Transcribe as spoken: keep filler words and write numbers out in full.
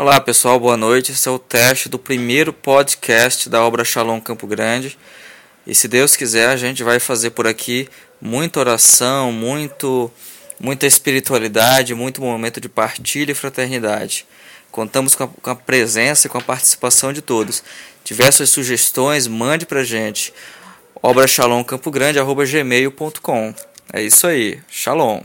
Olá pessoal, boa noite. Esse é o teste do primeiro podcast da obra Shalom Campo Grande. E se Deus quiser, a gente vai fazer por aqui muita oração, muito, muita espiritualidade, muito momento de partilha e fraternidade. Contamos com a, com a presença e com a participação de todos. Diversas sugestões, mande pra gente. obra shalom campo grande arroba gmail ponto com. É isso aí. Shalom.